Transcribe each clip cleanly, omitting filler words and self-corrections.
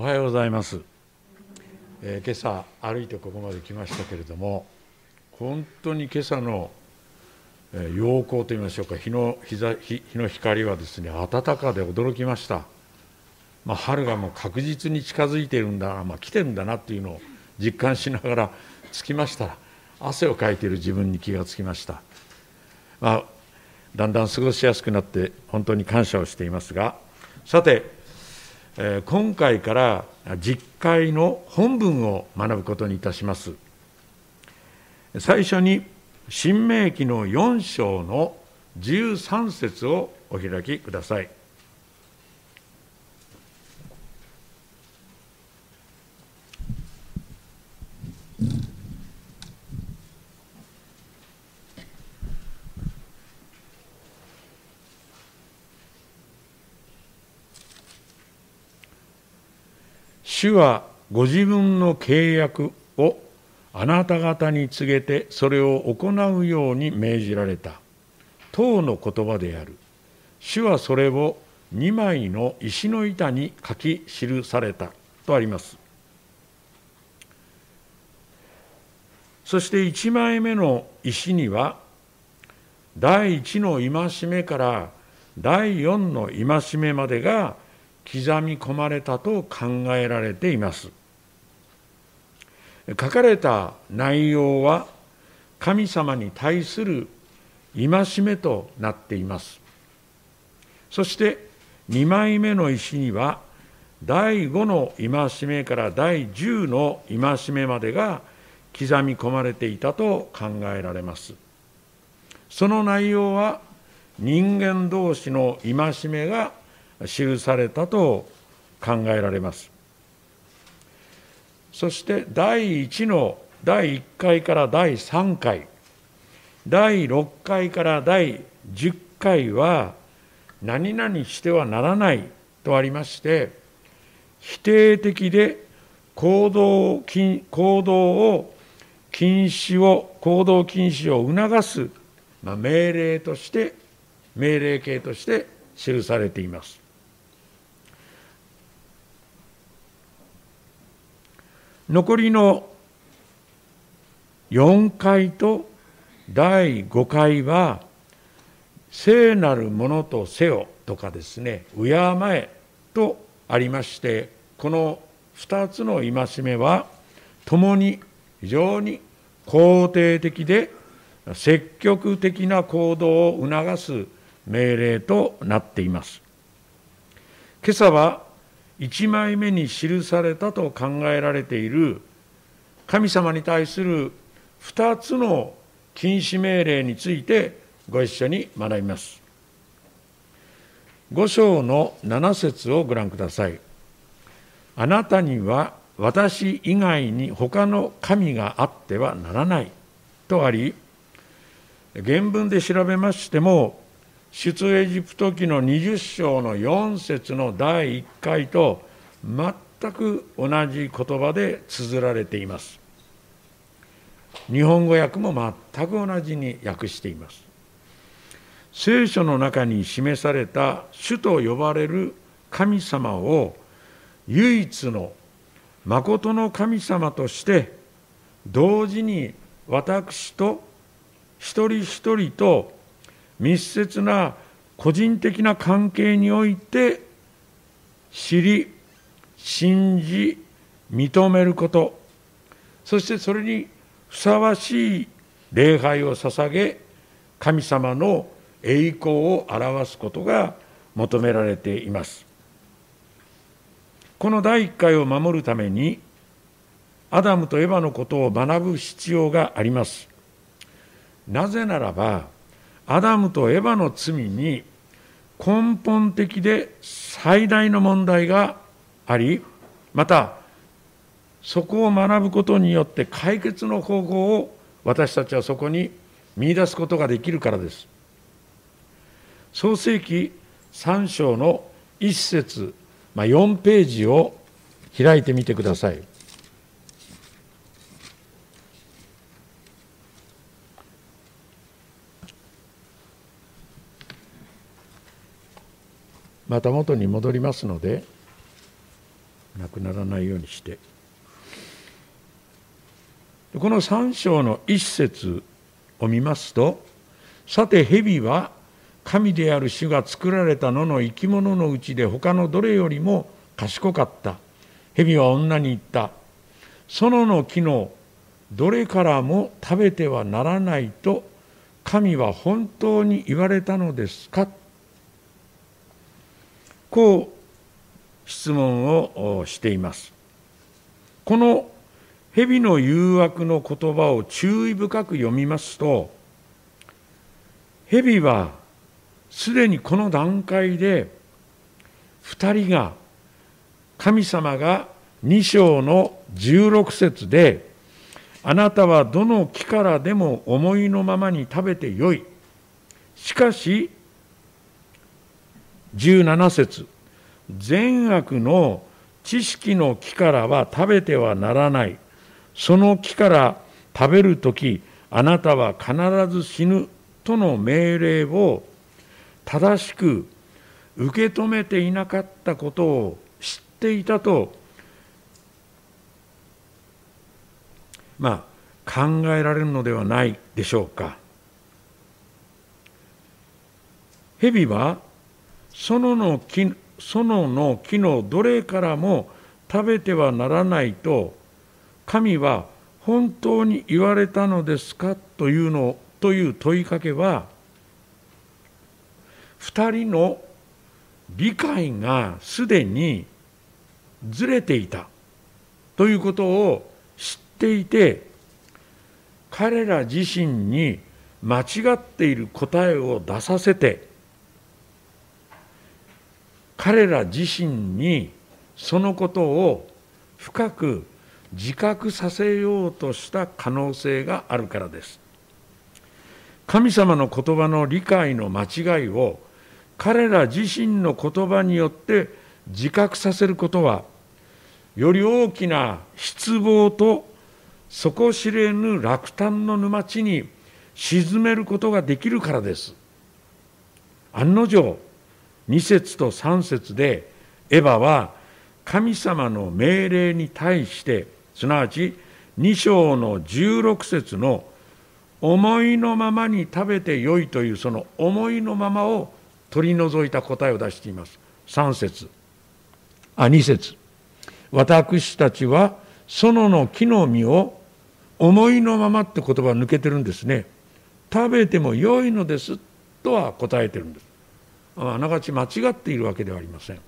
おはようございます。今朝歩いてここまで来ましたけれども、本当に今朝の陽光といいましょうか、日の光はですね、暖かで驚きました。春がもう確実に近づいているんだ、来てるんだなっていうのを実感しながら着きましたら、汗をかいている自分に気がつきました。だんだん過ごしやすくなって本当に感謝をしていますが、さて、今回から実会の本文を学ぶことにいたします。最初に申命記の4章の13節をお開きください。主はご自分の契約をあなた方に告げて、それを行うように命じられた当の言葉である。主はそれを2枚の石の板に書き記されたとあります。そして1枚目の石には、第1の戒めから第4の戒めまでが刻み込まれたと考えられています。書かれた内容は神様に対する戒めとなっています。そして2枚目の石には、第5の戒めから第10の戒めまでが刻み込まれていたと考えられます。その内容は人間同士の戒めが記されたと考えられます。そして第1の第1回から第3回、第6回から第10回は、何々してはならないとありまして、否定的で行動禁止を促す命令形として記されています。残りの4回と第5回は、聖なるものとせよとかですね、敬えとありまして、この2つの戒めはともに非常に肯定的で積極的な行動を促す命令となっています。今朝は1枚目に記されたと考えられている神様に対する2つの禁止命令についてご一緒に学びます。5章の7節をご覧ください。あなたには私以外に他の神があってはならないとあり、原文で調べましても、出エジプト記の20章の4節の第1回と全く同じ言葉で綴られています。日本語訳も全く同じに訳しています。聖書の中に示された主と呼ばれる神様を唯一の真の神様として、同時に私と一人一人と密接な個人的な関係において知り、信じ、認めること、そしてそれにふさわしい礼拝を捧げ、神様の栄光を表すことが求められています。この第1回を守るために、アダムとエバのことを学ぶ必要があります。なぜならば、アダムとエバの罪に根本的で最大の問題があり、またそこを学ぶことによって解決の方法を私たちはそこに見出すことができるからです。創世記3章の1節、4ページを開いてみてください。また元に戻りますので、なくならないようにして、この3章の一節を見ますと、さて蛇は神である主が作られた野の生き物のうちで他のどれよりも賢かった。蛇は女に言った。園の木のどれからも食べてはならないと神は本当に言われたのですか。こう質問をしています。この蛇の誘惑の言葉を注意深く読みますと、蛇はすでにこの段階で2人が、神様が2章の16節で、あなたはどの木からでも思いのままに食べてよい。しかし、17節、善悪の知識の木からは食べてはならない。その木から食べるとき、あなたは必ず死ぬとの命令を正しく受け止めていなかったことを知っていたと、考えられるのではないでしょうか。蛇は園の木のどれからも食べてはならないと神は本当に言われたのですかという問いかけは、2人の理解がすでにずれていたということを知っていて、彼ら自身に間違っている答えを出させて、彼ら自身にそのことを深く自覚させようとした可能性があるからです。神様の言葉の理解の間違いを彼ら自身の言葉によって自覚させることは、より大きな失望と底知れぬ落胆の沼地に沈めることができるからです。案の定、2節と3節でエバは神様の命令に対して、すなわち2章の16節の思いのままに食べてよいというその思いのままを取り除いた答えを出しています。2節。私たちは園の木の実を思いのままって言葉抜けてるんですね。食べてもよいのですとは答えてるんです。あながち間違っているわけではありません。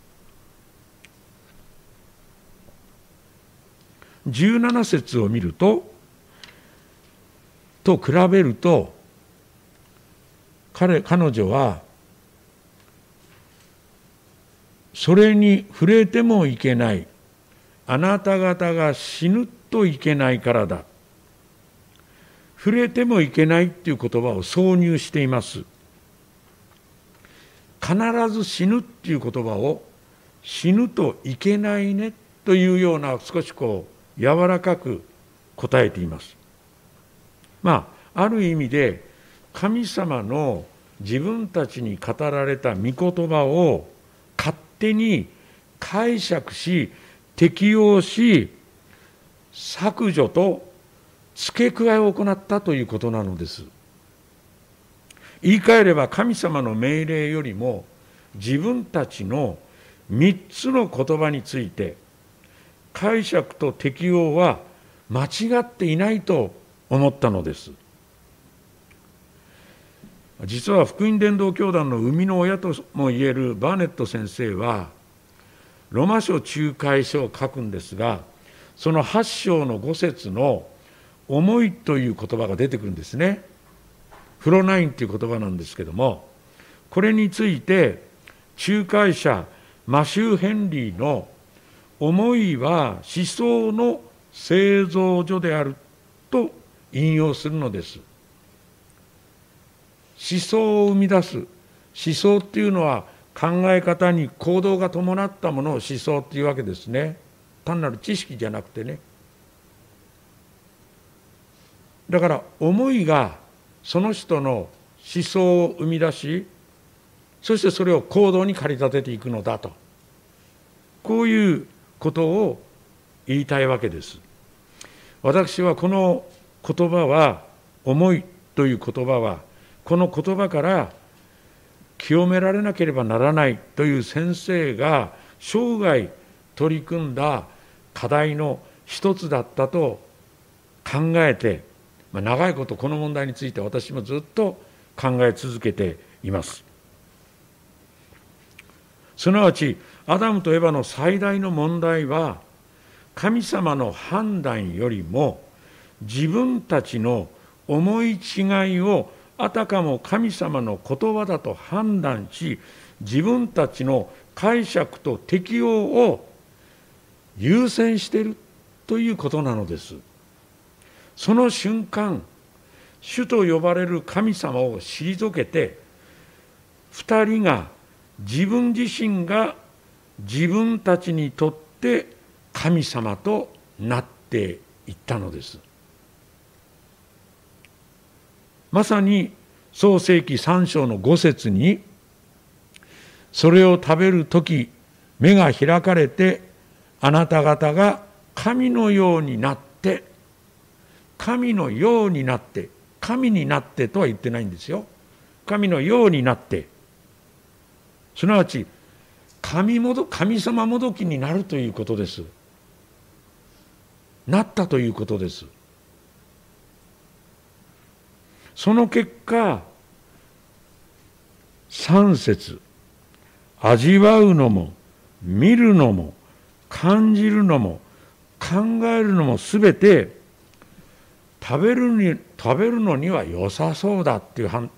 17節を見ると、と比べると、彼女はそれに触れてもいけない。あなた方が死ぬといけないからだ。触れてもいけないっていう言葉を挿入しています。必ず死ぬっていう言葉を死ぬといけないねというような少し柔らかく答えています。ある意味で神様の自分たちに語られた御言葉を勝手に解釈し適用し削除と付け加えを行ったということなのです。言い換えれば、神様の命令よりも自分たちの3つの言葉について解釈と適用は間違っていないと思ったのです。実は福音伝道教団の生みの親ともいえるバーネット先生はロマ書仲介書を書くんですが、その8章の5節の思いという言葉が出てくるんですね。フロナインという言葉なんですけども、これについて仲介者マシュー・ヘンリーの思いは思想の製造所であると引用するのです。思想を生み出す、思想っていうのは考え方に行動が伴ったものを思想っていうわけですね。単なる知識じゃなくてね。だから思いがその人の思想を生み出し、そしてそれを行動に駆り立てていくのだと、こういうことを言いたいわけです。私はこの言葉は、思いという言葉は、この言葉から清められなければならないという先生が生涯取り組んだ課題の一つだったと考えて、長いことこの問題について私もずっと考え続けています。すなわち、アダムとエバの最大の問題は、神様の判断よりも自分たちの思い違いをあたかも神様の言葉だと判断し、自分たちの解釈と適用を優先しているということなのです。その瞬間、主と呼ばれる神様を退けて、二人が自分自身が自分たちにとって神様となっていったのです。まさに創世記3章の5節に、それを食べるとき目が開かれて、あなた方が神のようになって、神のようになって、神になってとは言ってないんですよ。神のようになって、すなわち神様もどきになるということです。なったということです。その結果、3節、味わうのも見るのも感じるのも考えるのもすべて食べるのには良さそうだっていう判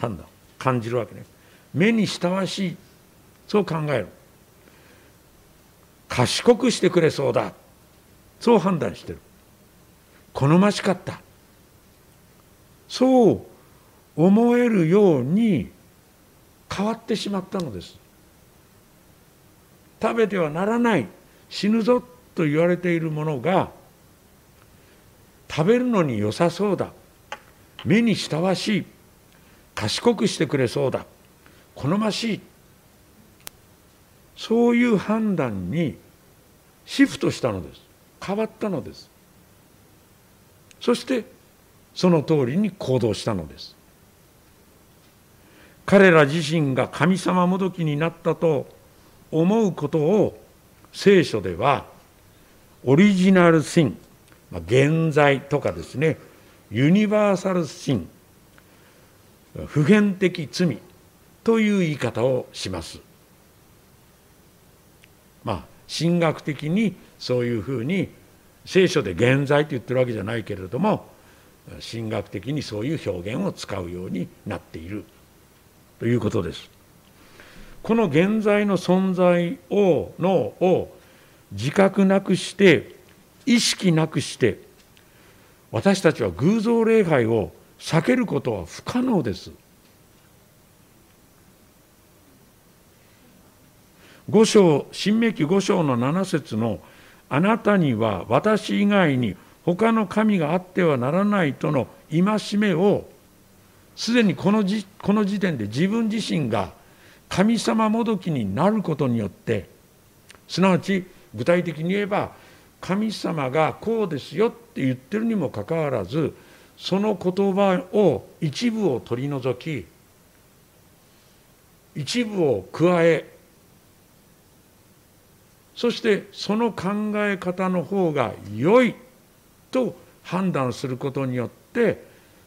断、感じるわけね。目に親しい、そう考える。賢くしてくれそうだ、そう判断してる。好ましかった、そう思えるように変わってしまったのです。食べてはならない、死ぬぞと言われているものが、食べるのに良さそうだ、目に親しい、賢くしてくれそうだ、好ましい、そういう判断にシフトしたのです。変わったのです。そしてその通りに行動したのです。彼ら自身が神様もどきになったと思うことを、聖書ではオリジナルシン、現在とかですね、ユニバーサルシン、普遍的罪という言い方をします。神学的にそういうふうに、聖書で現在と言ってるわけじゃないけれども、神学的にそういう表現を使うようになっているということです。この現在の存在を自覚なくして、意識なくして、私たちは偶像礼拝を避けることは不可能です。5章、申命記5章の7節の、あなたには私以外に他の神があってはならないとの戒めを、すでにこの時点で自分自身が神様もどきになることによって、すなわち具体的に言えば、神様がこうですよって言ってるにもかかわらず、その言葉を一部を取り除き、一部を加え、そしてその考え方の方が良いと判断することによって、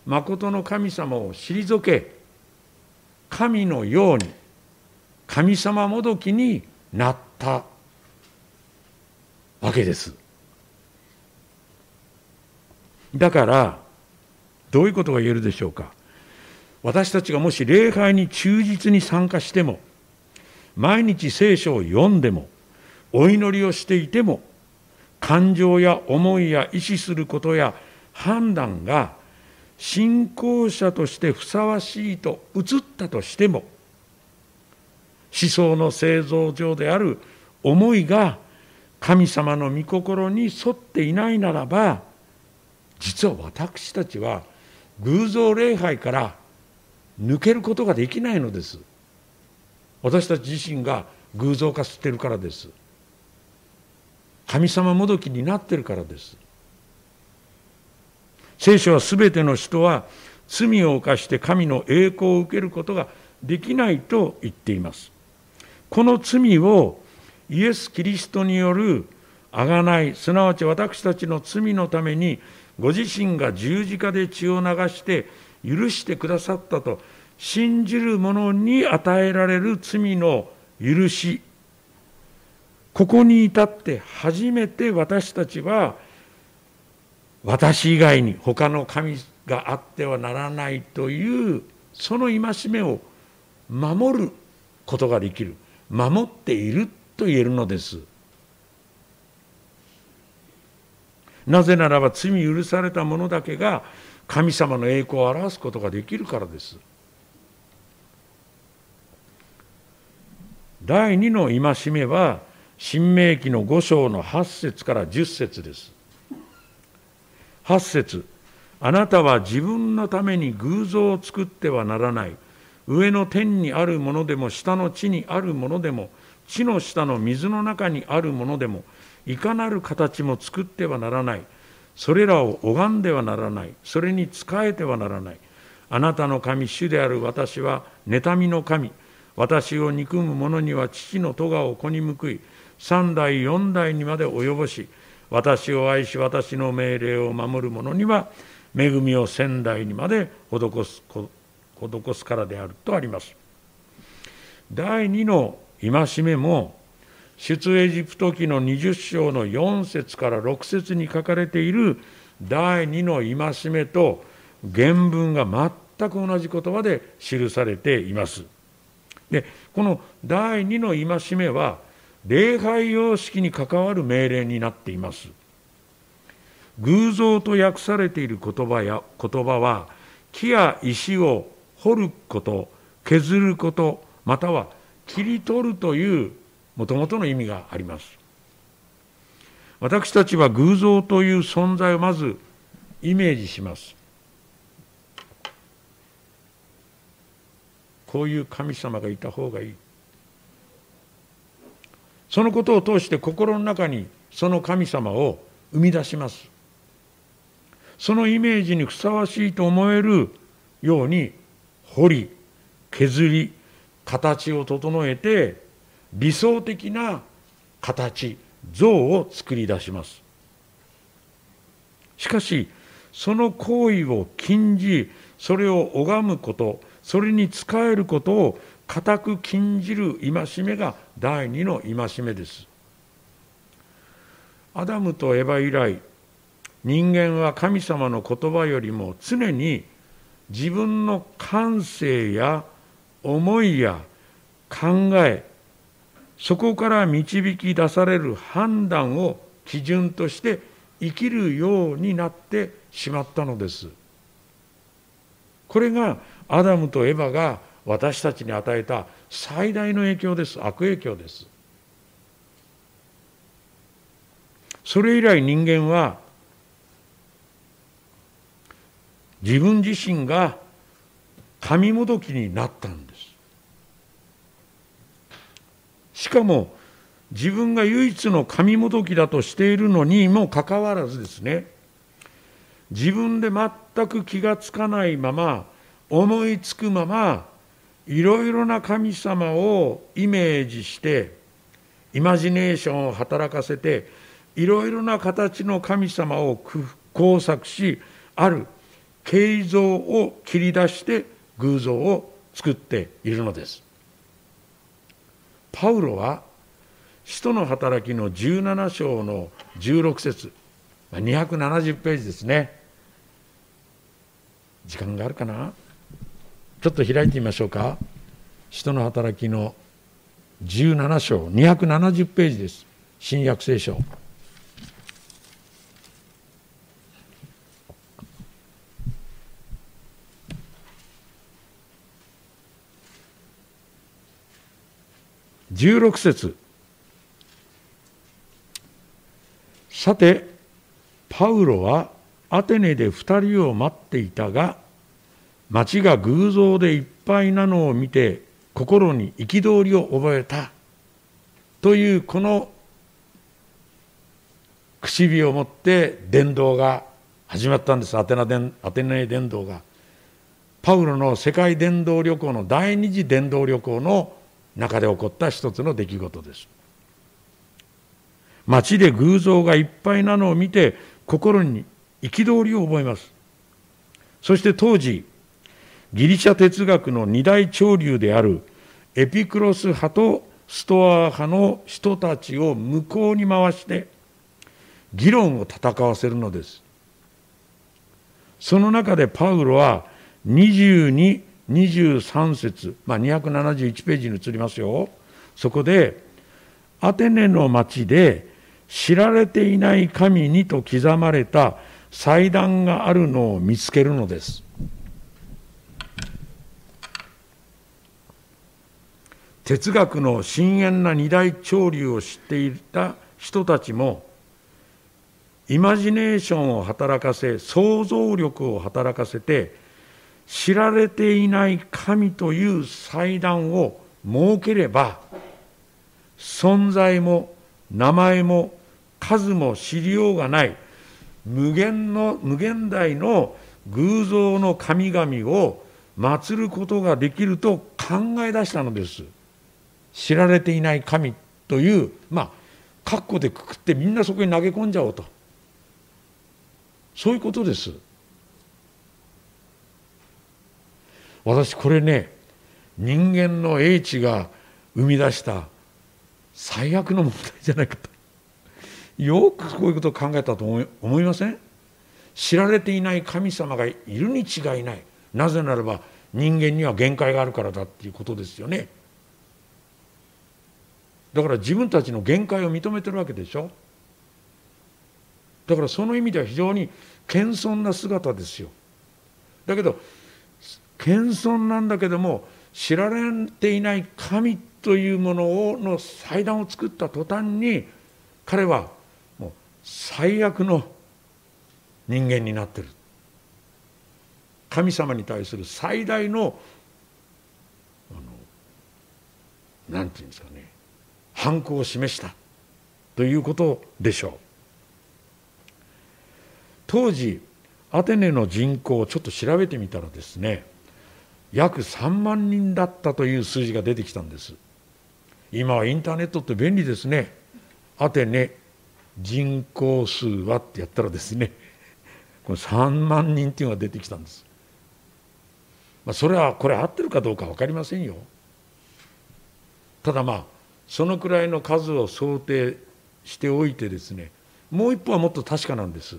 まことの神様を退け、神のように、神様もどきになったわけです。だから、どういうことが言えるでしょうか。私たちがもし礼拝に忠実に参加しても、毎日聖書を読んでも、お祈りをしていても、感情や思いや意思することや判断が信仰者としてふさわしいと映ったとしても、思想の製造上である思いが神様の御心に沿っていないならば、実は私たちは偶像礼拝から抜けることができないのです。私たち自身が偶像化しているからです。神様もどきになってるからです。聖書はすべての人は罪を犯して神の栄光を受けることができないと言っています。この罪をイエス・キリストによる贖い、すなわち私たちの罪のためにご自身が十字架で血を流して許してくださったと信じる者に与えられる罪の許し、ここに至って初めて私たちは私以外に他の神があってはならないというその戒めを守ることができる、守っていると言えるのです。なぜならば罪許された者だけが神様の栄光を表すことができるからです。第2の戒めは申命記の5章の8節から10節です。8節、あなたは自分のために偶像を作ってはならない。上の天にあるものでも下の地にあるものでも地の下の水の中にあるものでもいかなる形も作ってはならない。それらを拝んではならない。それに仕えてはならない。あなたの神主である私は妬みの神。私を憎む者には父の咎を子に報い、三代四代にまで及ぼし、私を愛し私の命令を守る者には恵みを千代にまで施すからであるとあります。第2の戒めも出エジプト記の20章の4節から6節に書かれている第2の戒めと原文が全く同じ言葉で記されています。で、この第2の戒めは礼拝様式に関わる命令になっています。偶像と訳されている言葉は木や石を掘ること、削ること、または切り取るというもともとの意味があります。私たちは偶像という存在をまずイメージします。こういう神様がいた方がいい。そのことを通して心の中にその神様を生み出します。そのイメージにふさわしいと思えるように掘り、削り、形を整えて理想的な形、像を作り出します。しかし、その行為を禁じ、それを拝むこと、それに仕えることを固く禁じる戒めが第2の戒めです。アダムとエバ以来、人間は神様の言葉よりも常に自分の感性や思いや考え、そこから導き出される判断を基準として生きるようになってしまったのです。これがアダムとエバが私たちに与えた最大の影響です。悪影響です。それ以来人間は自分自身が神もどきになったんです。しかも自分が唯一の神もどきだとしているのにもかかわらずですね、自分で全く気がつかないまま、思いつくまま、いろいろな神様をイメージして、イマジネーションを働かせて、いろいろな形の神様を工作し、ある形像を切り出して偶像を作っているのです。パウロは、使徒の働きの17章の16節、270ページですね。時間があるかな？ちょっと開いてみましょうか。使徒の働きの17章、270ページです。新約聖書。16節。さて、パウロはアテネで2人を待っていたが、町が偶像でいっぱいなのを見て、心に憤りを覚えた。というこのくし火を持って伝道が始まったんです。アテネ伝道が、パウロの世界伝道旅行の第二次伝道旅行の中で起こった一つの出来事です。町で偶像がいっぱいなのを見て心に憤りを覚えます。そして当時ギリシャ哲学の二大潮流であるエピクロス派とストア派の人たちを向こうに回して議論を戦わせるのです。その中でパウロは22、23節、271ページに移りますよ。そこでアテネの町で知られていない神にと刻まれた祭壇があるのを見つけるのです。哲学の深遠な二大潮流を知っていた人たちもイマジネーションを働かせ、想像力を働かせて、知られていない神という祭壇を設ければ存在も名前も数も知りようがない無限大の偶像の神々を祀ることができると考え出したのです。知られていない神というカッコでくくってみんなそこに投げ込んじゃおうと、そういうことです。私これね、人間の英知が生み出した最悪の問題じゃないかと、よくこういうことを考えたと思いません？知られていない神様がいるに違いない。なぜならば人間には限界があるからだっていうことですよね。だから自分たちの限界を認めてるわけでしょ。だからその意味では非常に謙遜な姿ですよ。だけど謙遜なんだけども、知られていない神というものの祭壇を作った途端に彼はもう最悪の人間になっている。神様に対する最大の何て言うんですかね、反抗を示したということでしょう。当時アテネの人口をちょっと調べてみたらですね、約3万人だったという数字が出てきたんです。今はインターネットって便利ですね。アテネ人口数はってやったらですね、この3万人っていうのが出てきたんです。それはこれ合ってるかどうか分かりませんよ。ただそのくらいの数を想定しておいてですね、もう一歩はもっと確かなんです。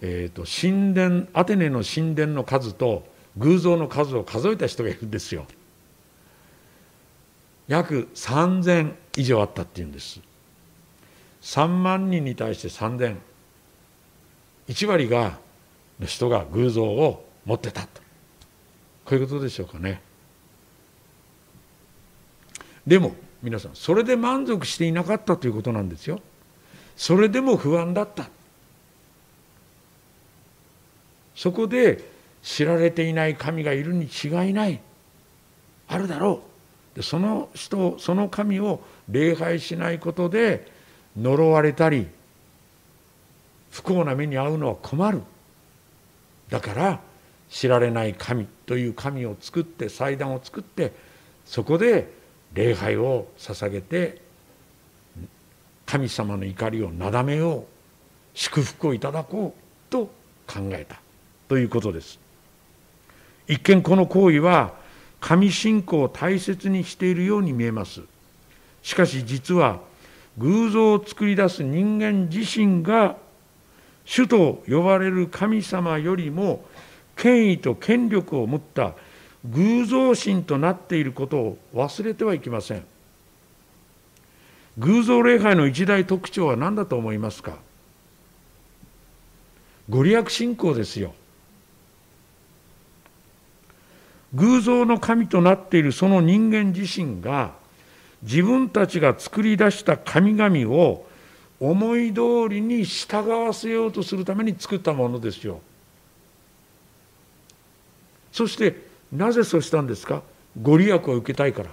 神殿、アテネの神殿の数と偶像の数を数えた人がいるんですよ。約3000以上あったっていうんです。3万人に対して3000、1割の人が偶像を持ってたと、こういうことでしょうかね。でも皆さん、それで満足していなかったということなんですよ。それでも不安だった。そこで知られていない神がいるに違いない、あるだろう、でその神を礼拝しないことで呪われたり不幸な目に遭うのは困る。だから知られない神という神を作って、祭壇を作って、そこで礼拝を捧げて神様の怒りをなだめよう、祝福をいただこうと考えたということです。一見この行為は神信仰を大切にしているように見えます。しかし実は偶像を作り出す人間自身が主と呼ばれる神様よりも権威と権力を持った偶像神となっていることを忘れてはいけません。偶像礼拝の一大特徴は何だと思いますか？ご利益信仰ですよ。偶像の神となっているその人間自身が自分たちが作り出した神々を思い通りに従わせようとするために作ったものですよ。そしてなぜそうしたんですか？ご利益を受けたいから。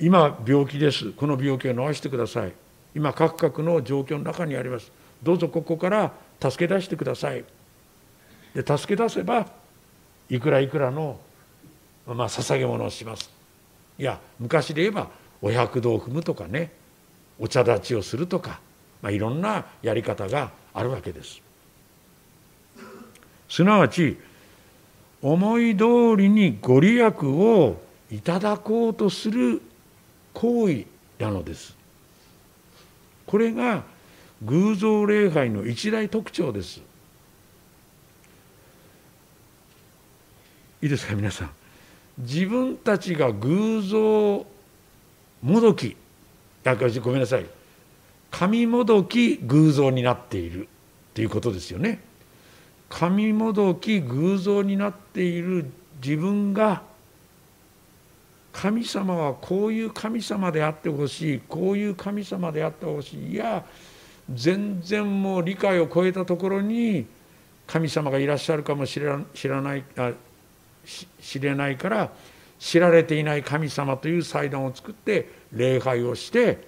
今病気です。この病気を治してください。今各々の状況の中にあります。どうぞここから助け出してください。で助け出せばいくらいくらの、捧げ物をします。いや昔で言えばお百度を踏むとかね、お茶立ちをするとか、いろんなやり方があるわけです。すなわち思い通りにご利益をいただこうとする行為なのです。これが偶像礼拝の一大特徴です。いいですか皆さん。自分たちが偶像もどき、ごめんなさい、神もどき偶像になっているということですよね。神もどき偶像になっている自分が、神様はこういう神様であってほしい、こういう神様であってほしい、いや全然もう理解を超えたところに神様がいらっしゃるかもしれないから知られていない神様という祭壇を作って礼拝をして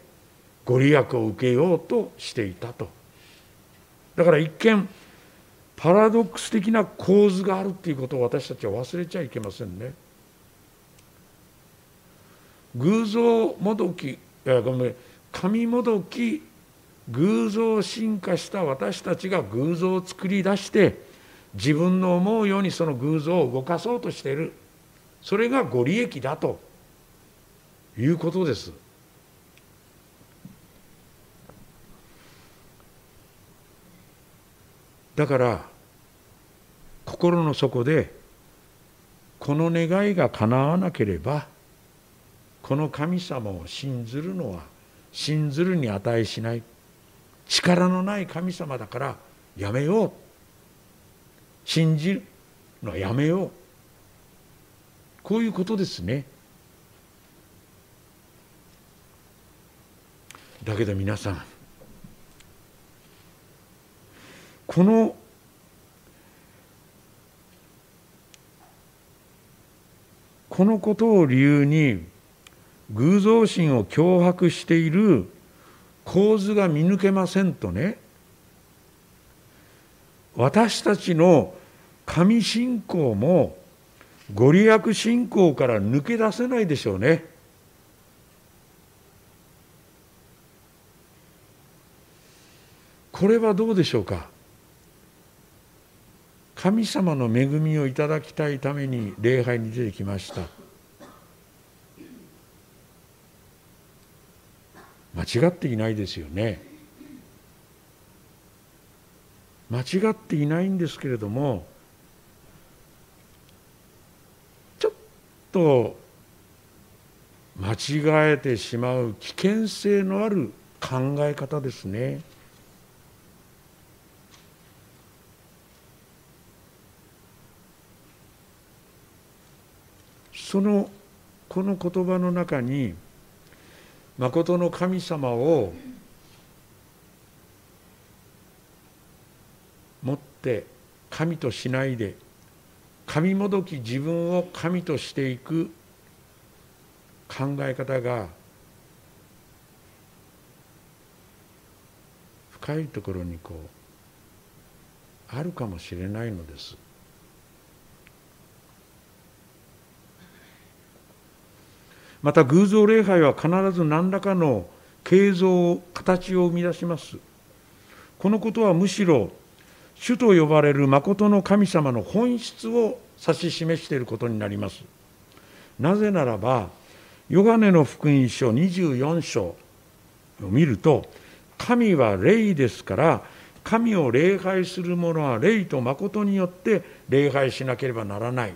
ご利益を受けようとしていたと。だから一見パラドックス的な構図があるということを私たちは忘れちゃいけませんね。偶像もどき、神もどき偶像を進化した私たちが偶像を作り出して自分の思うようにその偶像を動かそうとしている、それがご利益だということです。だから心の底でこの願いが叶わなければ、この神様を信ずるのは信ずるに値しない、力のない神様だからやめよう、信じるのはやめよう、こういうことですね。だけど皆さん、このことを理由に偶像心を脅迫している構図が見抜けませんとね、私たちの神信仰もご利益信仰から抜け出せないでしょうね。これはどうでしょうか。神様の恵みをいただきたいために礼拝に出てきました。間違っていないですよね。間違っていないんですけれども、ちょっと間違えてしまう危険性のある考え方ですね。この言葉の中に、まことの神様をもって神としないで、神もどき自分を神としていく考え方が深いところにあるかもしれないのです。また偶像礼拝は必ず何らかの形像、形を生み出します。このことはむしろ主と呼ばれる真の神様の本質を指し示していることになります。なぜならば、ヨハネの福音書24章を見ると、神は霊ですから、神を礼拝する者は霊と真によって礼拝しなければならない。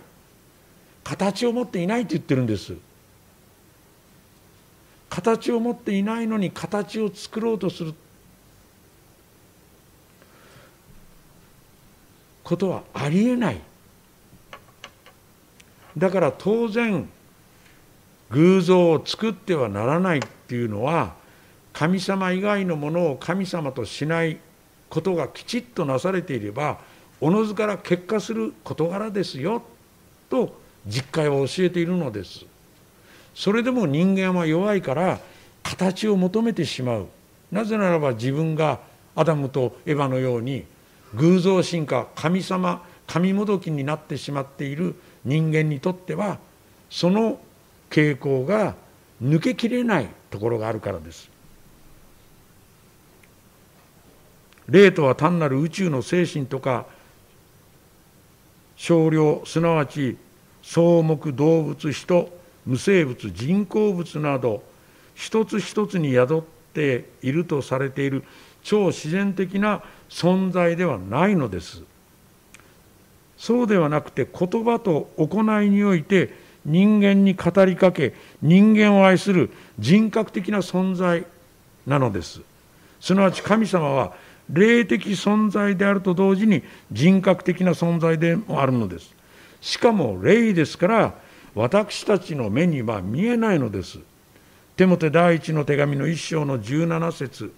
形を持っていないと言ってるんです。形を持っていないのに形を作ろうとすることはありえない。だから当然偶像を作ってはならないっていうのは、神様以外のものを神様としないことがきちっとなされていれば、おのずから結果する事柄ですよと実会は教えているのです。それでも人間は弱いから形を求めてしまう。なぜならば自分がアダムとエヴァのように偶像神化、神様、神もどきになってしまっている人間にとっては、その傾向が抜けきれないところがあるからです。霊とは単なる宇宙の精神とか少量、すなわち草木、動物、人、無生物、人工物など一つ一つに宿っているとされている超自然的な存在ではないのです。そうではなくて、言葉と行いにおいて人間に語りかけ、人間を愛する人格的な存在なのです。すなわち神様は霊的存在であると同時に人格的な存在でもあるのです。しかも霊ですから私たちの目には見えないのです。テモテ第一の手紙の1章の17節、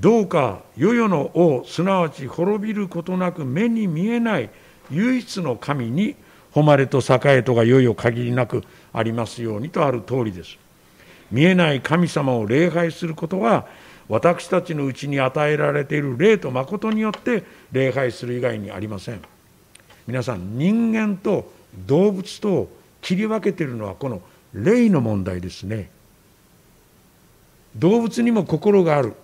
どうか世々の王、すなわち滅びることなく目に見えない唯一の神に誉れと栄えとがいよいよ限りなくありますようにとある通りです。見えない神様を礼拝することは、私たちのうちに与えられている霊と誠によって礼拝する以外にありません。皆さん、人間と動物とを切り分けているのはこの霊の問題ですね。動物にも心がある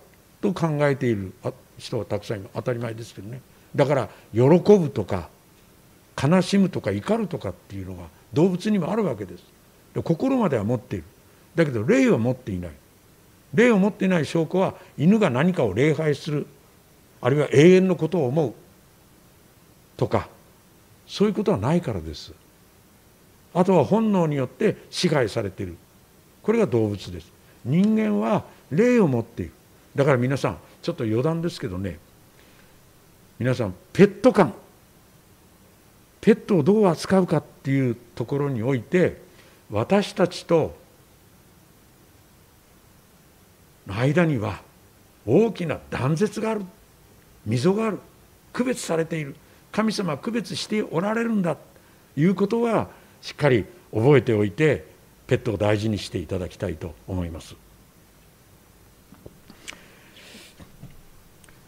と考えている人はたくさんいる。当たり前ですけどね。だから喜ぶとか悲しむとか怒るとかっていうのが動物にもあるわけです。で、心までは持っている。だけど霊は持っていない。霊を持っていない証拠は、犬が何かを礼拝する、あるいは永遠のことを思うとか、そういうことはないからです。あとは本能によって支配されている、これが動物です。人間は霊を持っている。だから皆さん、ちょっと余談ですけどね、皆さんペット観、ペットをどう扱うかっていうところにおいて、私たちと間には大きな断絶がある、溝がある、区別されている、神様は区別しておられるんだということはしっかり覚えておいて、ペットを大事にしていただきたいと思います。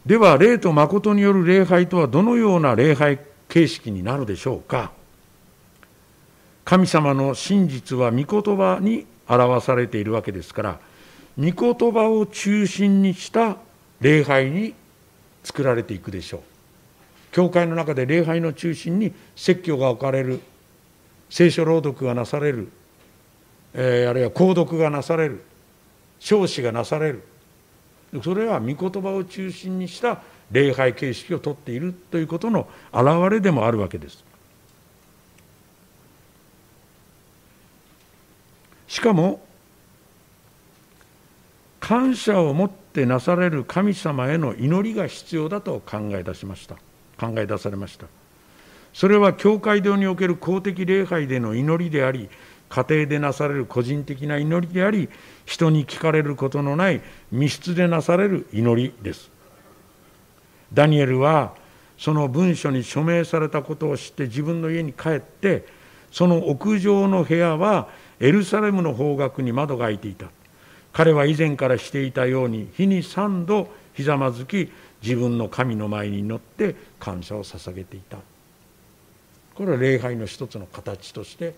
では霊と誠による礼拝とはどのような礼拝形式になるでしょうか。神様の真実は御言葉に表されているわけですから、御言葉を中心にした礼拝に作られていくでしょう。教会の中で礼拝の中心に説教が置かれる、聖書朗読がなされる、あるいは講読がなされる、唱詩がなされる、それは御言葉を中心にした礼拝形式をとっているということの表れでもあるわけです。しかも感謝を持ってなされる神様への祈りが必要だと考え出されました。それは教会堂における公的礼拝での祈りであり、家庭でなされる個人的な祈りであり、人に聞かれることのない密室でなされる祈りです。ダニエルはその文書に署名されたことを知って自分の家に帰って、その屋上の部屋はエルサレムの方角に窓が開いていた。彼は以前からしていたように、日に3度ひざまずき、自分の神の前に乗って感謝を捧げていた。これは礼拝の一つの形として、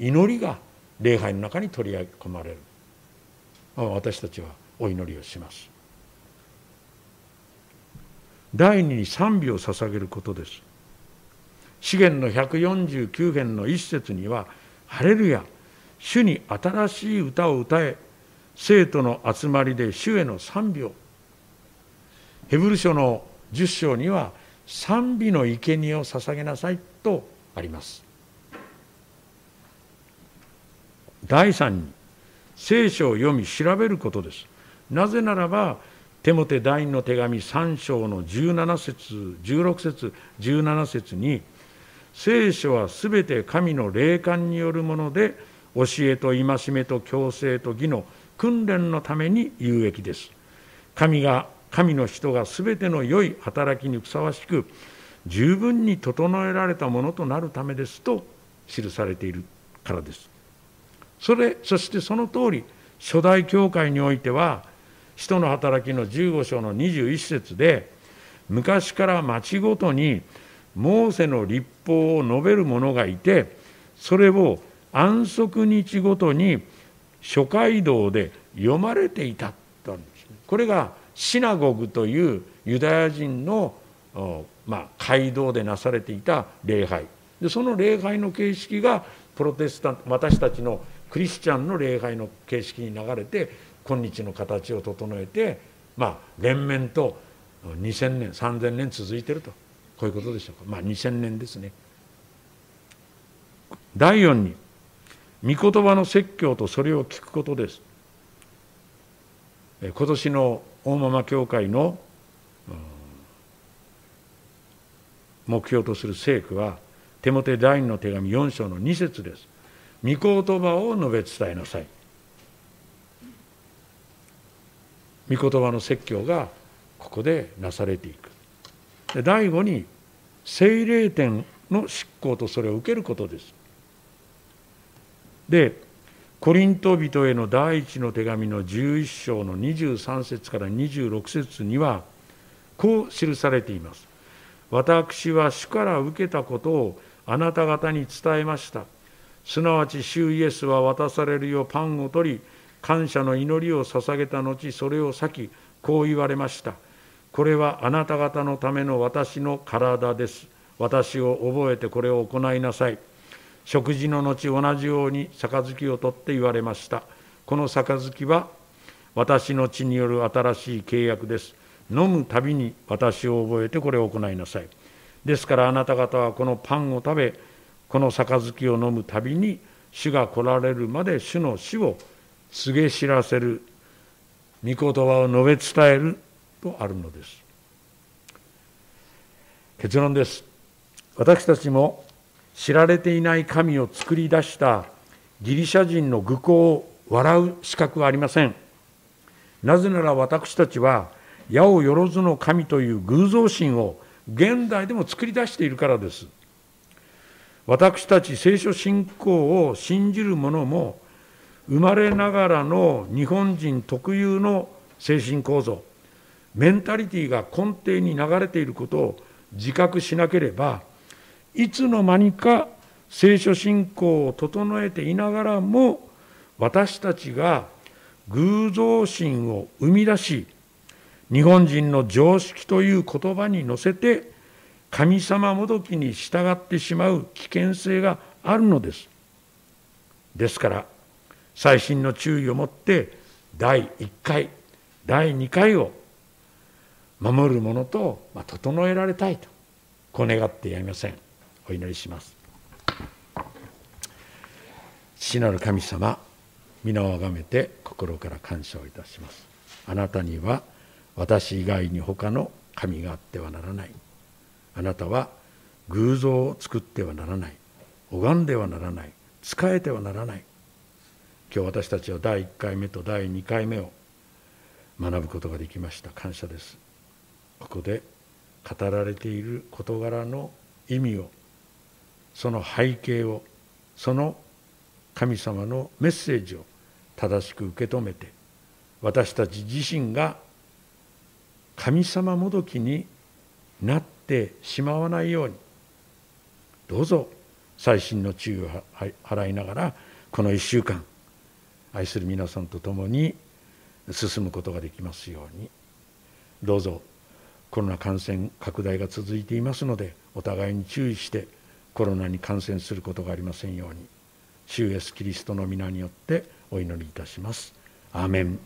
祈りが礼拝の中に取り込まれる。私たちはお祈りをします。第二に賛美を捧げることです。詩篇の149編の1節には、ハレルヤ、主に新しい歌を歌え、生徒の集まりで主への賛美を。ヘブル書の10章には、賛美の生贄を捧げなさいとあります。第3に聖書を読み調べることです。なぜならばテモテ第2の手紙3章の16節、17節に、聖書はすべて神の霊感によるもので、教えと戒めと矯正と義の訓練のために有益です。神の人がすべての良い働きにふさわしく、十分に整えられたものとなるためですと記されているからです。そしてその通り、初代教会においては使徒の働きの15章の21節で、昔から町ごとにモーセの律法を述べる者がいて、それを安息日ごとに諸街道で読まれていたとあるんですね。これがシナゴグというユダヤ人の街道でなされていた礼拝で、その礼拝の形式がプロテスタント、私たちのクリスチャンの礼拝の形式に流れて今日の形を整えて、連綿と2000年3000年続いていると、こういうことでしょうか。2000年ですね。第4に、御言葉の説教とそれを聞くことです。今年の大間教会の目標とする聖句はテモテ第2の手紙4章の2節です。御言葉を述べ伝えなさい。御言葉の説教がここでなされていく。第5に、聖霊典の執行とそれを受けることです。で、コリント人への第一の手紙の11章の23節から26節にはこう記されています。私は主から受けたことをあなた方に伝えました。すなわち主イエスは渡されるようパンを取り、感謝の祈りを捧げた後、それを裂き、こう言われました。これはあなた方のための私の体です。私を覚えてこれを行いなさい。食事の後、同じように杯を取って言われました。この杯は私の血による新しい契約です。飲むたびに私を覚えてこれを行いなさい。ですからあなた方はこのパンを食べ、この杯を飲むたびに、主が来られるまで主の死を告げ知らせる、御言葉を述べ伝えるとあるのです。結論です。私たちも知られていない神を作り出したギリシャ人の愚行を笑う資格はありません。なぜなら私たちは、八百万の神という偶像神を現代でも作り出しているからです。私たち聖書信仰を信じる者も、生まれながらの日本人特有の精神構造、メンタリティが根底に流れていることを自覚しなければ、いつの間にか聖書信仰を整えていながらも、私たちが偶像神を生み出し、日本人の常識という言葉に乗せて、神様もどきに従ってしまう危険性があるのです。ですから、細心の注意を持って、第1回、第2回を守るものと整えられたいと、こう願ってやみません。お祈りします。父なる神様、皆をあがめて心から感謝をいたします。あなたには、私以外に他の神があってはならない。あなたは偶像を作ってはならない。拝んではならない。仕えてはならない。今日私たちは第1回目と第2回目を学ぶことができました。感謝です。ここで語られている事柄の意味を、その背景を、その神様のメッセージを正しく受け止めて、私たち自身が神様もどきになってしまわないように、どうぞ細心の注意を払いながら、この1週間、愛する皆さんと共に進むことができますように。どうぞコロナ感染拡大が続いていますので、お互いに注意してコロナに感染することがありませんように、主イエスキリストの皆によってお祈りいたします。アーメン。